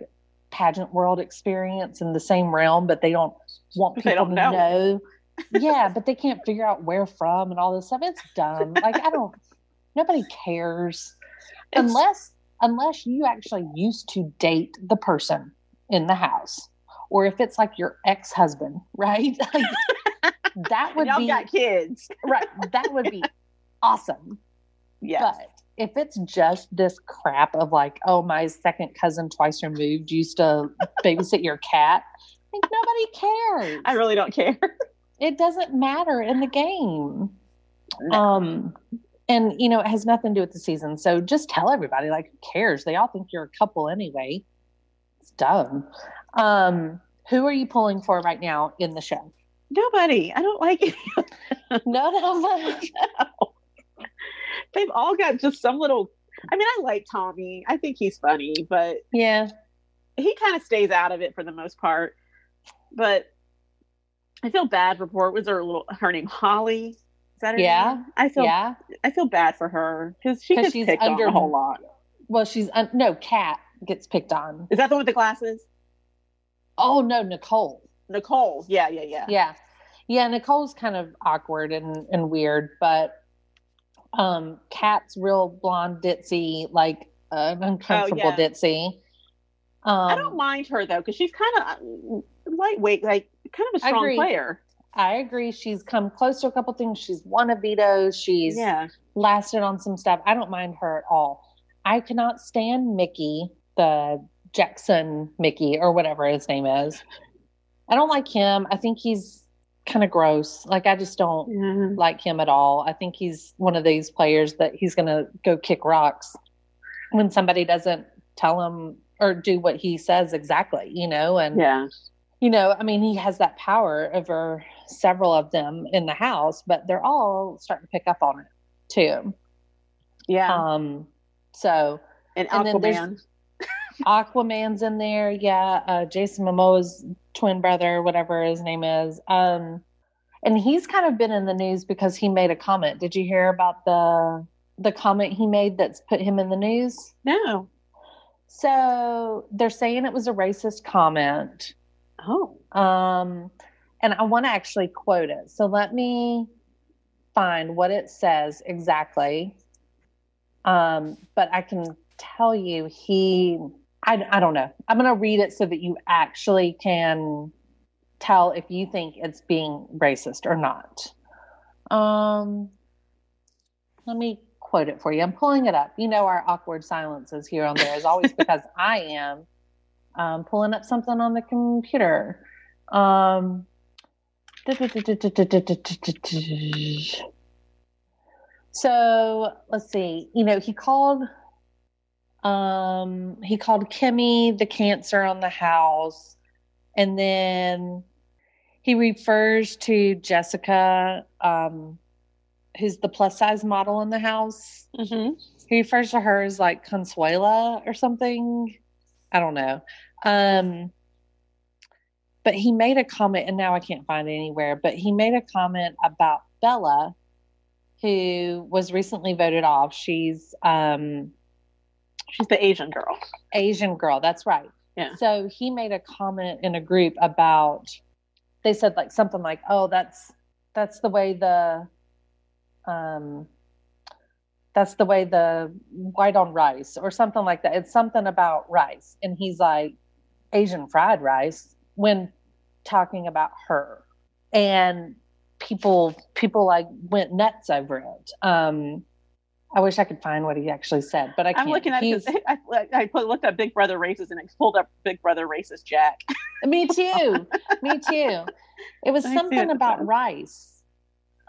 pageant world experience in the same realm, but they don't want people to know. Yeah, but they can't figure out where from and all this stuff. It's dumb. Like, nobody cares. Unless you actually used to date the person in the house. Or if it's like your ex-husband, right? Like, that would y'all be... got kids. Right. That would be awesome. Yes. But if it's just this crap of like, oh, my second cousin twice removed used to babysit your cat, like, nobody cares. I really don't care. It doesn't matter in the game. No. And, you know, it has nothing to do with the season. So just tell everybody, like, who cares? They all think you're a couple anyway. It's dumb. Who are you pulling for right now in the show? Nobody. I don't like it. No. They've all got just some little, I mean, I like Tommy. I think he's funny, but he kind of stays out of it for the most part. But I feel bad for poor, her name Holly? Is that her name? I feel bad for her because she's picked on a whole lot. Well, Kat gets picked on. Is that the one with the glasses? Oh no, Nicole. Yeah. Nicole's kind of awkward and weird, but Kat's real blonde, ditzy, like an uncomfortable ditzy. I don't mind her though, because she's kind of lightweight, like kind of a strong player. I agree. She's come close to a couple things. She's won a veto. She's lasted on some stuff. I don't mind her at all. I cannot stand Mickey, the Jackson Mickey or whatever his name is. I don't like him. I think he's kind of gross. Like, I just don't like him at all. I think he's one of these players that he's going to go kick rocks when somebody doesn't tell him or do what he says exactly, you know? And, you know, I mean, he has that power over several of them in the house, but they're all starting to pick up on it too. Yeah. So, and Aquaman. Then Aquaman's in there. Yeah. Jason Momoa's twin brother, whatever his name is. And he's kind of been in the news because he made a comment. Did you hear about the comment he made that's put him in the news? No. So they're saying it was a racist comment. Oh. And I want to actually quote it. So let me find what it says exactly. But I can tell you I don't know. I'm going to read it so that you actually can tell if you think it's being racist or not. Let me quote it for you. I'm pulling it up. You know, our awkward silences here on there is always because I am pulling up something on the computer. So let's see, you know, he called Kimmy the cancer on the house. And then he refers to Jessica, who's the plus size model in the house. Mm-hmm. He refers to her as like Consuela or something. I don't know. But he made a comment, and now I can't find it anywhere, but he made a comment about Bella, who was recently voted off. She's the Asian girl. Asian girl, that's right. Yeah. So he made a comment in a group about, they said like something like, "Oh, that's the way the white on rice," or something like that. It's something about rice, and he's like, "Asian fried rice," when talking about her. And people like went nuts over it. I wish I could find what he actually said, but I can't. I'm looking at his, I looked up Big Brother Racist, and I pulled up Big Brother Racist Jack. Me too. It was something about rice.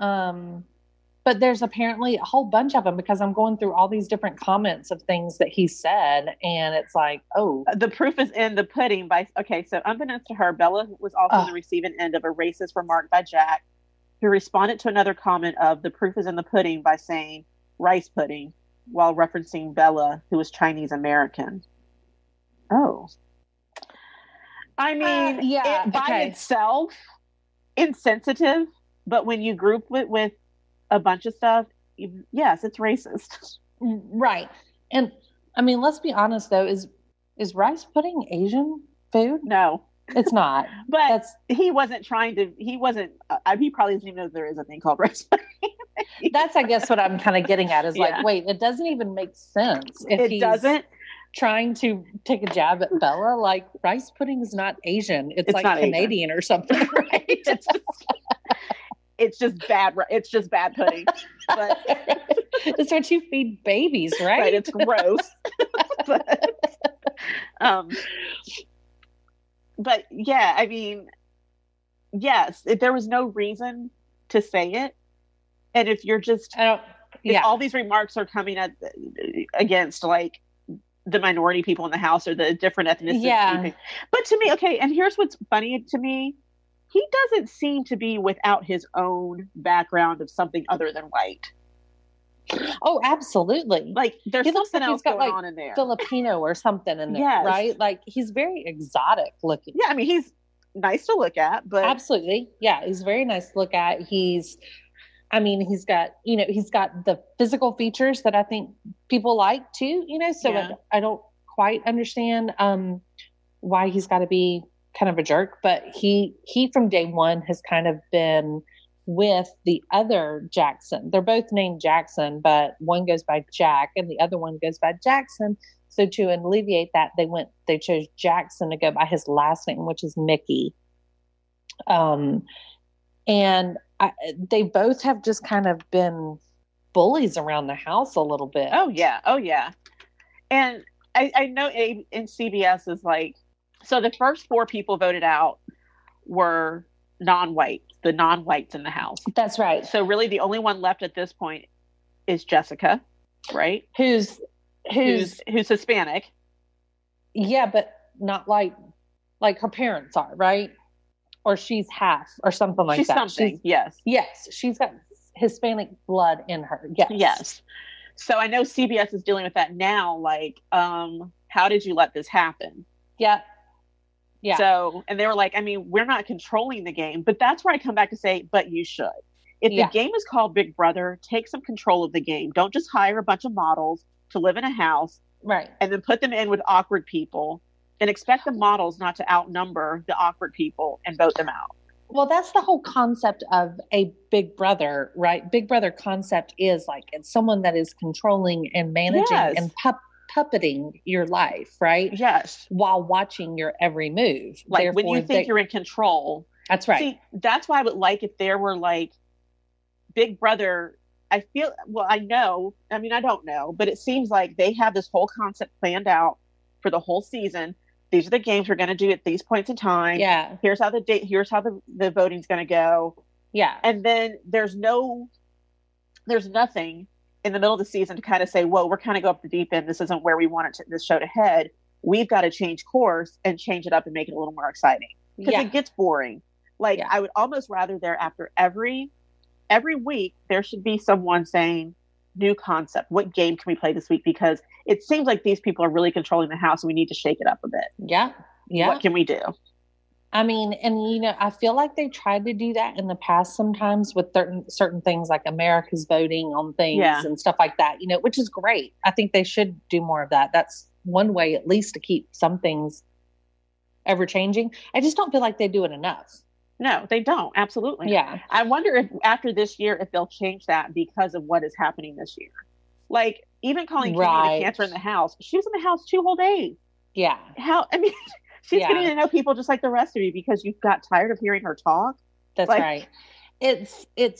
But there's apparently a whole bunch of them, because I'm going through all these different comments of things that he said, and it's like, oh. The proof is in the pudding. So unbeknownst to her, Bella was also on the receiving end of a racist remark by Jack, who responded to another comment of "the proof is in the pudding" by saying "rice pudding" while referencing Bella, who was Chinese American. Oh. I mean, itself, insensitive, but when you group it with a bunch of stuff, yes, it's racist. Right. And I mean, let's be honest though, is rice pudding Asian food? No. It's not. But he probably doesn't even know there is a thing called rice pudding. That's, I guess, what I'm kind of getting at is like, wait, it doesn't even make sense. If it doesn't. Trying to take a jab at Bella, like, rice pudding is not Asian. It's like not Canadian Asian or something, right? It's just bad pudding. But it's what you feed babies, right? Right, it's gross. But yeah, I mean, yes, there was no reason to say it. And if you're just, all these remarks are coming against like the minority people in the house or the different ethnicities. Yeah. But to me, and here's what's funny to me. He doesn't seem to be without his own background of something other than white. Oh, absolutely. Like there's something else going on in there. Filipino or something in there, right? Like he's very exotic looking. Yeah, I mean, he's nice to look at, but absolutely. Yeah, he's very nice to look at. He's got, you know, he's got the physical features that I think people like too, you know, so I don't quite understand why he's got to be kind of a jerk, but he from day one has kind of been with the other Jackson. They're both named Jackson, but one goes by Jack and the other one goes by Jackson. So to alleviate that, they chose Jackson to go by his last name, which is Mickey. And they both have just kind of been bullies around the house a little bit. Oh yeah. Oh yeah. And I know in CBS is like, so the first four people voted out were the non-whites in the house. That's right. So really the only one left at this point is Jessica, right? Who's Hispanic. Yeah, but not like her parents are, right? Or she's half or something like that. Something. Yes. Yes. She's got Hispanic blood in her. Yes. Yes. So I know CBS is dealing with that now. Like, how did you let this happen? Yeah. Yeah. So, and they were like, I mean, we're not controlling the game, but that's where I come back to say, but you should. If the game is called Big Brother, take some control of the game. Don't just hire a bunch of models to live in a house, right? And then put them in with awkward people and expect the models not to outnumber the awkward people and vote them out. Well, that's the whole concept of a Big Brother, right? Big Brother concept is like, it's someone that is controlling and managing and puppeting your life, right? Yes. While watching your every move. Like therefore, when you think you're in control. That's right. See, that's why I would like if there were like Big Brother. I feel, well, I know, I mean, I don't know, but it seems like they have this whole concept planned out for the whole season. These are the games we're going to do at these points in time. Yeah. Here's how the voting's going to go. Yeah. And then there's nothing in the middle of the season to kind of say, whoa, we're kind of going up the deep end. This isn't where we want this show to head. We've got to change course and change it up and make it a little more exciting. Because it gets boring. Like, I would almost rather there after every week, there should be someone saying, new concept. What game can we play this week? Because it seems like these people are really controlling the house and we need to shake it up a bit. Yeah. Yeah. What can we do? I mean, and you know, I feel like they tried to do that in the past sometimes with certain things like America's voting on things and stuff like that, you know, which is great. I think they should do more of that. That's one way at least to keep some things ever changing. I just don't feel like they do it enough. No, they don't. Absolutely. Yeah. I wonder if after this year, if they'll change that because of what is happening this year. Like even calling Katie the cancer in the house, she was in the house 2 whole days. Yeah. How, I mean, she's getting to know people just like the rest of you because you've got tired of hearing her talk. That's like, right. It's, you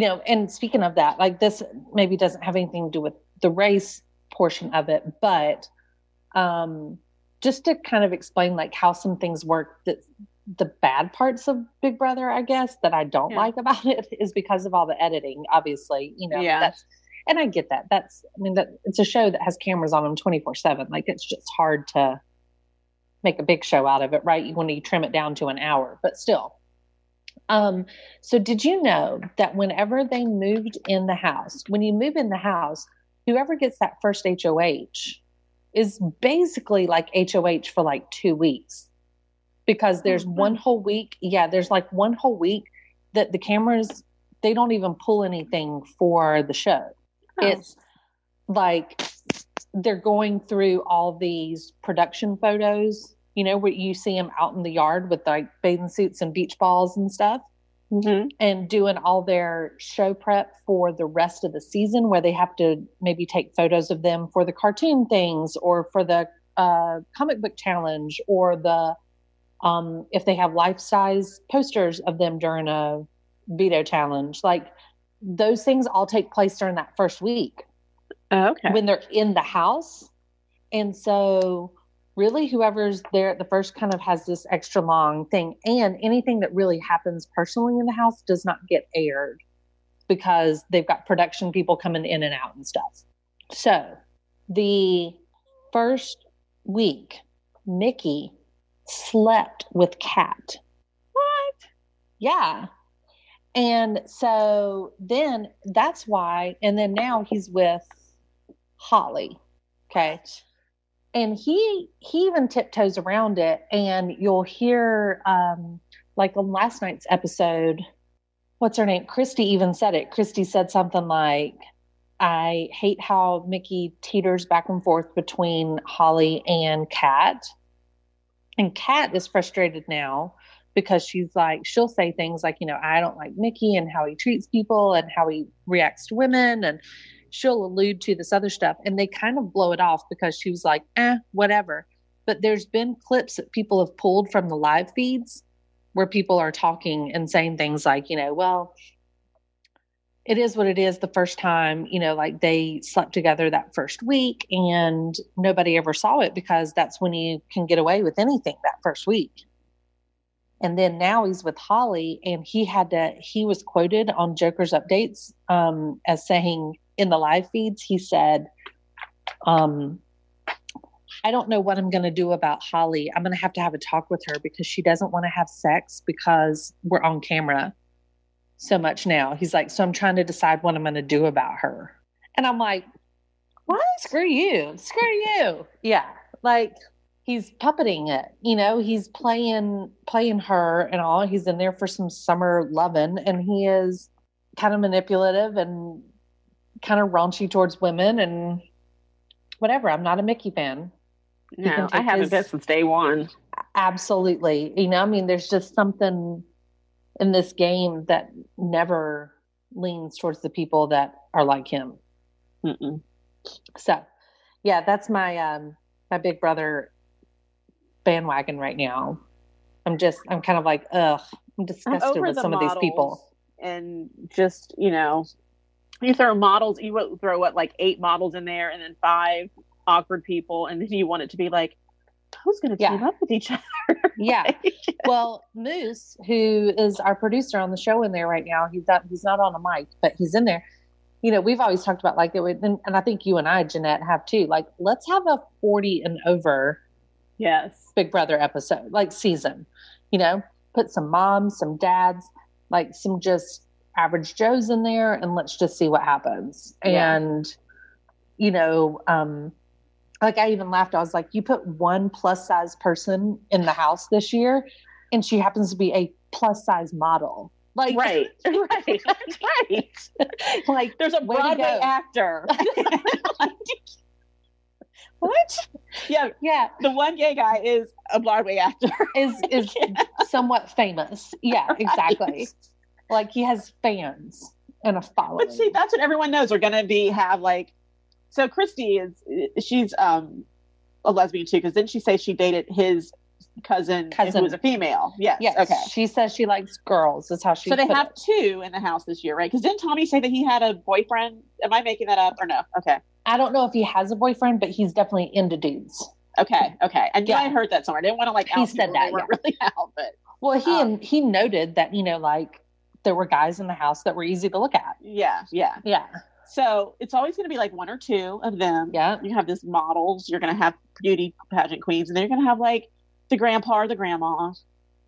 know, and speaking of that, like this maybe doesn't have anything to do with the race portion of it, but, just to kind of explain like how some things work, that the bad parts of Big Brother, I guess, that I don't like about it is because of all the editing, obviously, you know, that's, and I get that. That's, I mean, that it's a show that has cameras on them 24/7. Like it's just hard to make a big show out of it. Right. When you trim it down to an hour, but still. So did you know that whenever they moved in the house, when you move in the house, whoever gets that first HOH is basically like HOH for like 2 weeks because there's one whole week. Yeah. There's like one whole week that the cameras, they don't even pull anything for the show. Oh. It's like they're going through all these production photos, you know, where you see them out in the yard with like bathing suits and beach balls and stuff and doing all their show prep for the rest of the season where they have to maybe take photos of them for the cartoon things or for the comic book challenge or the if they have life-size posters of them during a veto challenge. Like those things all take place during that first week when they're in the house. And so really whoever's there at the first kind of has this extra long thing, and anything that really happens personally in the house does not get aired because they've got production people coming in and out and stuff. So the first week, Mickey slept with Kat. What? Yeah. And so then that's why, and then now he's with Holly. Okay. And he even tiptoes around it, and you'll hear, like on last night's episode, what's her name? Christy even said it. Christy said something like, I hate how Mickey teeters back and forth between Holly and Kat. And Kat is frustrated now because she's like, she'll say things like, you know, I don't like Mickey and how he treats people and how he reacts to women. And she'll allude to this other stuff. And they kind of blow it off because she was like, whatever. But there's been clips that people have pulled from the live feeds where people are talking and saying things like, you know, well, it is what it is. The first time, you know, like they slept together that first week and nobody ever saw it because that's when you can get away with anything that first week. And then now he's with Holly, and he was quoted on Joker's Updates as saying in the live feeds, he said, I don't know what I'm going to do about Holly. I'm going to have a talk with her because she doesn't want to have sex because we're on camera so much now. He's like, so I'm trying to decide what I'm going to do about her. And I'm like, what? Screw you. Yeah. Like, he's puppeting it, you know, he's playing her and all. He's in there for some summer loving, and he is kind of manipulative and kind of raunchy towards women and whatever. I'm not a Mickey fan. No, I haven't been since day one. Absolutely. You know, I mean, there's just something in this game that never leans towards the people that are like him. Mm-mm. So yeah, that's my, my big brother bandwagon right now. I'm kind of like, ugh, I'm disgusted with some of these people. And just, you know, you throw models, you throw what, like 8 models in there and then 5 awkward people. And then you want it to be like, who's going to team up with each other? Yeah. Well, Moose, who is our producer on the show in there right now, he's not on a mic, but he's in there. You know, we've always talked about like it would, and I think you and I, Jeanette, have too, like, let's have a 40 and over Big Brother episode, like season, you know, put some moms, some dads, like some just average Joes in there, and let's just see what happens. Yeah. And, you know, like I even laughed. I was like, you put one plus size person in the house this year and she happens to be a plus size model. Like, right. Like, there's a Broadway actor. Like, what? Yeah. The one gay guy is a Broadway actor. Is somewhat famous. Yeah, exactly. Right. Like, he has fans and a following. But see, that's what everyone knows. We're gonna have like. So Christy she's a lesbian too, because didn't she say she dated his cousin who was a female? Yes. Okay. She says she likes girls. Is how she. So they have 2 in the house this year, right? Because didn't Tommy say that he had a boyfriend? Am I making that up or no? Okay. I don't know if he has a boyfriend, but he's definitely into dudes. Okay. I knew I heard that somewhere. I didn't want to like. He said that. Weren't really out, but well, he noted that, you know, like there were guys in the house that were easy to look at. Yeah. So it's always going to be like 1 or 2 of them. Yeah. You have these models. You're going to have beauty pageant queens, and then you're going to have like the grandpa or the grandma, or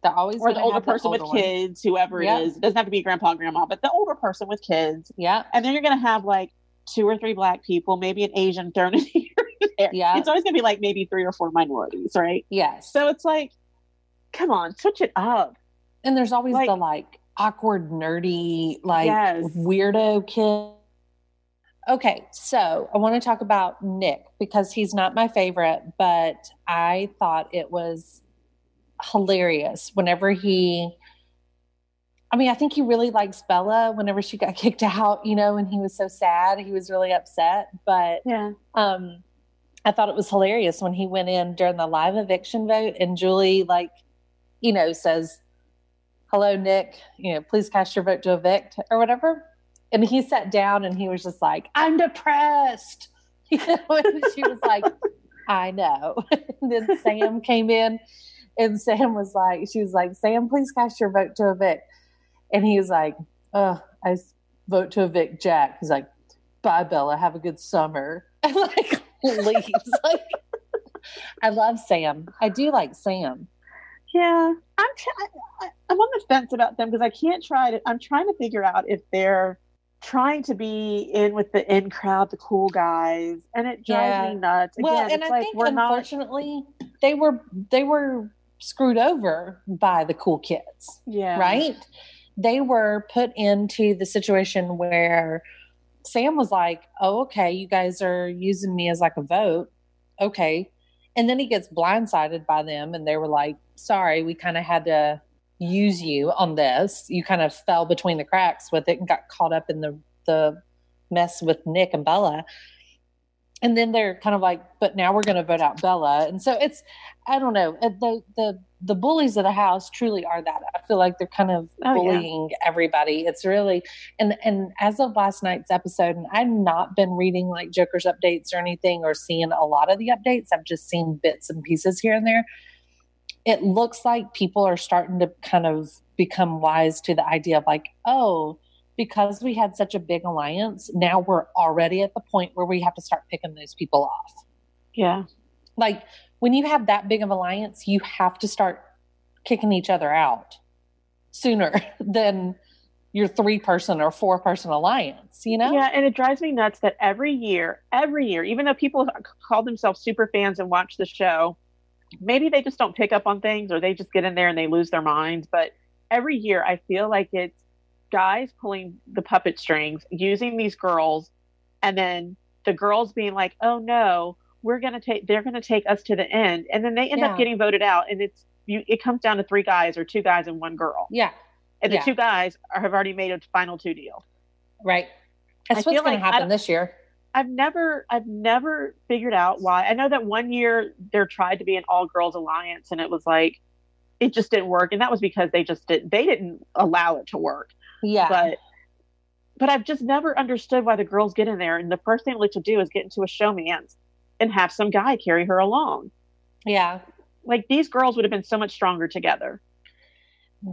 the older person with kids, whoever it is. It doesn't have to be grandpa or grandma, but the older person with kids. Yeah. And then you're going to have like 2 or 3 black people, maybe an Asian thrown in here. Yeah. It's always going to be like maybe 3 or 4 minorities, right? Yes. So it's like, come on, switch it up. And there's always like, the like awkward, nerdy, like weirdo kid. Okay, so I want to talk about Nick because he's not my favorite, but I thought it was hilarious whenever I think he really likes Bella whenever she got kicked out, you know, and he was so sad. He was really upset, but I thought it was hilarious when he went in during the live eviction vote and Julie, like, you know, says, hello, Nick, you know, please cast your vote to evict or whatever. And he sat down and he was just like, I'm depressed. You know, and she was like, I know. And then Sam came in and she was like, Sam, please cast your vote to evict. And he was like, I vote to evict Jack. He's like, bye, Bella. Have a good summer. And like, leaves. Like, I love Sam. I do like Sam. Yeah. I'm on the fence about them because I can't try to, I'm trying to figure out if they're trying to be in with the in crowd, the cool guys, and it drives me nuts. Again, well, and I like, think unfortunately they were screwed over by the cool kids. Yeah. Right? They were put into the situation where Sam was like, oh, okay, you guys are using me as like a vote. Okay. And then he gets blindsided by them and they were like, sorry, we kind of had to use you on this. You kind of fell between the cracks with it and got caught up in the mess with Nick and Bella. And then they're kind of like, but now we're going to vote out Bella. And so it's, I don't know, the bullies of the house truly are that. I feel like they're kind of bullying everybody. It's really, and as of last night's episode, and I've not been reading like Joker's updates or anything or seeing a lot of the updates. I've just seen bits and pieces here and there. It looks like people are starting to kind of become wise to the idea of like, oh, because we had such a big alliance, now we're already at the point where we have to start picking those people off. Yeah. Like when you have that big of an alliance, you have to start kicking each other out sooner than your 3-person or 4-person alliance, you know? Yeah. And it drives me nuts that every year, even though people call themselves super fans and watch the show, maybe they just don't pick up on things or they just get in there and they lose their minds. But every year I feel like it's guys pulling the puppet strings, using these girls, and then the girls being like, oh no, they're going to take us to the end. And then they end up getting voted out. And it comes down to 3 guys or 2 guys and 1 girl. Yeah. And the 2 guys have already made a final 2 deal. Right. That's what's going to happen this year. I've never figured out why. I know that one year there tried to be an all girls alliance and it was like, it just didn't work. And that was because they didn't allow it to work. Yeah. But I've just never understood why the girls get in there. And the first thing they like to do is get into a showman's and have some guy carry her along. Yeah. Like these girls would have been so much stronger together.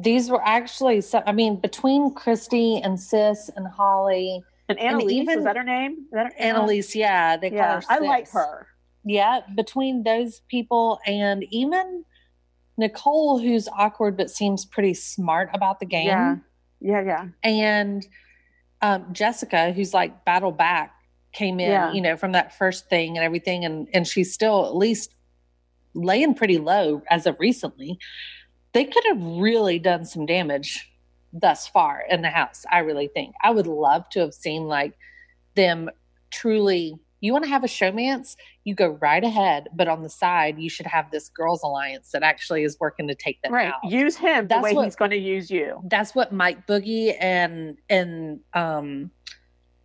These were actually, between Christy and Sis and Holly, and Annalise, is that her name? Annalise, yeah. They call her Sis. I like her. Yeah, between those people and even Nicole, who's awkward but seems pretty smart about the game. Yeah. And Jessica, who's like battle back, came in, from that first thing and everything. And she's still at least laying pretty low as of recently. They could have really done some damage thus far in the house. I really think I would love to have seen like them truly, you want to have a showmance, you go right ahead, but on the side you should have this girls alliance that actually is working to take them out. Use him the way he's going to use you. That's what Mike Boogie and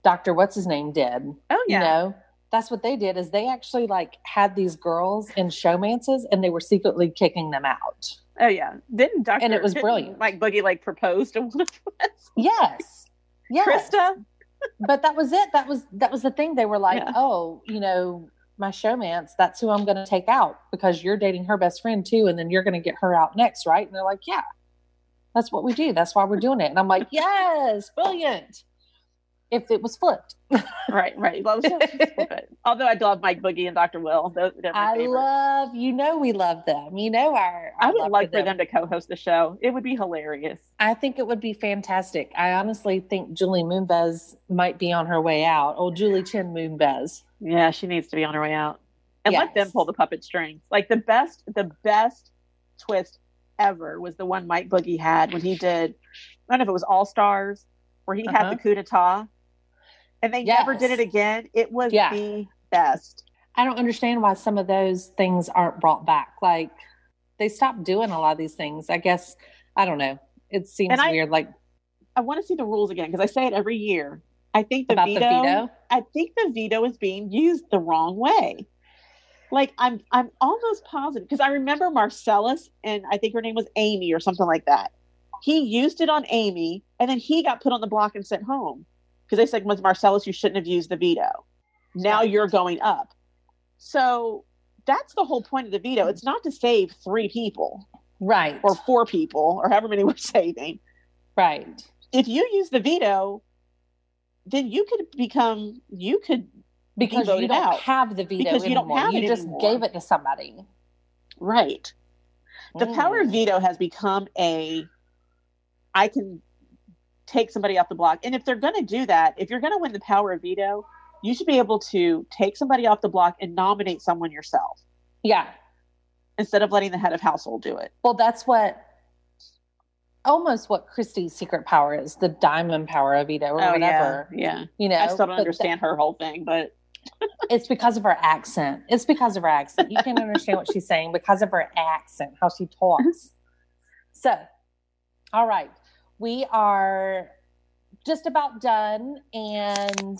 Dr. What's his name did. Oh yeah. You know, that's what they did is they actually like had these girls in showmances and they were secretly kicking them out. Oh yeah. And it was brilliant. Mike Boogie like proposed to one of us. Yes. Krista. But that was it. That was the thing. They were like, my showmance, that's who I'm going to take out because you're dating her best friend too. And then you're going to get her out next. Right. And they're like, yeah, that's what we do. That's why we're doing it. And I'm like, yes, brilliant. If it was flipped. Right. Well, although I love Mike Boogie and Dr. Will. We love them. You know, I would like for them to co-host the show. It would be hilarious. I think it would be fantastic. I honestly think Julie Moonves might be on her way out. Old Julie Chen Moonves. Yeah, she needs to be on her way out. And let them pull the puppet strings. Like the best twist ever was the one Mike Boogie had when he did, I don't know if it was All Stars, where he had the coup d'etat. And they never did it again. It was the best. I don't understand why some of those things aren't brought back. Like they stopped doing a lot of these things. I guess, I don't know. It seems weird. Like I want to see the rules again. Cause I say it every year. I think the veto is being used the wrong way. Like I'm almost positive. Cause I remember Marcellus and I think her name was Amy or something like that. He used it on Amy and then he got put on the block and sent home. Because they said, Marcellus, you shouldn't have used the veto. Now you're going up. So that's the whole point of the veto. It's not to save 3 people. Right. Or 4 people or however many we're saving. Right. If you use the veto, then you don't have the veto anymore. Just gave it to somebody. Right. The power of veto has become I can take somebody off the block. And if they're going to do that, if you're going to win the power of veto, you should be able to take somebody off the block and nominate someone yourself. Yeah. Instead of letting the head of household do it. Well, that's almost what Christie's secret power is, the diamond power of veto or whatever. Yeah. You know, I still don't understand her whole thing, but it's because of her accent. You can't understand what she's saying because of her accent, how she talks. So All right. We are just about done, and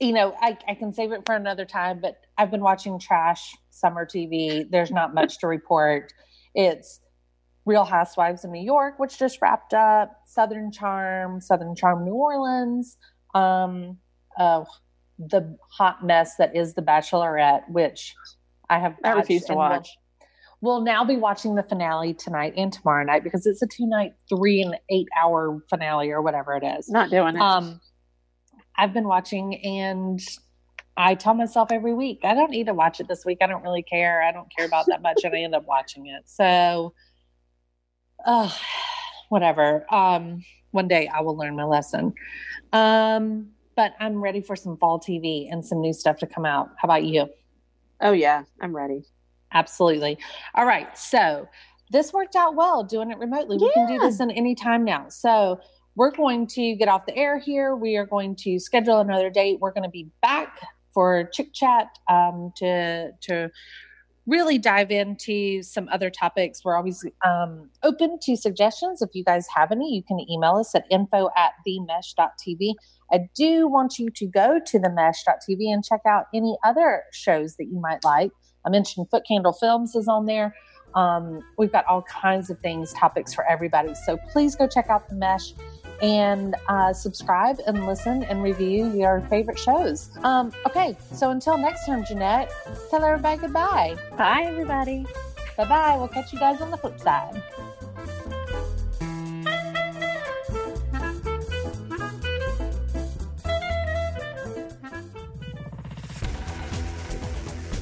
you know, I can save it for another time, but I've been watching trash summer TV. There's not much to report. It's Real Housewives of New York, which just wrapped up, Southern Charm New Orleans, the hot mess that is The Bachelorette, which I have watched. I refuse to watch. We'll now be watching the finale tonight and tomorrow night, because it's a 2-night, 3- and 8-hour finale or whatever it is. Not doing it. I've been watching, and I tell myself every week, I don't need to watch it this week. I don't really care. I don't care about that much, and I end up watching it. So, whatever. One day I will learn my lesson. But I'm ready for some fall TV and some new stuff to come out. How about you? Oh, yeah. I'm ready. Absolutely. All right. So this worked out well doing it remotely. Yeah. We can do this in any time now. So we're going to get off the air here. We are going to schedule another date. We're going to be back for Chick Chat to really dive into some other topics. We're always open to suggestions. If you guys have any, you can email us at info@themesh.tv. I do want you to go to themesh.tv and check out any other shows that you might like. I mentioned Foot Candle Films is on there. We've got all kinds of things, topics for everybody. So please go check out The Mesh and subscribe and listen and review your favorite shows. Okay, so until next time, Jeanette, tell everybody goodbye. Bye, everybody. Bye-bye. We'll catch you guys on the flip side.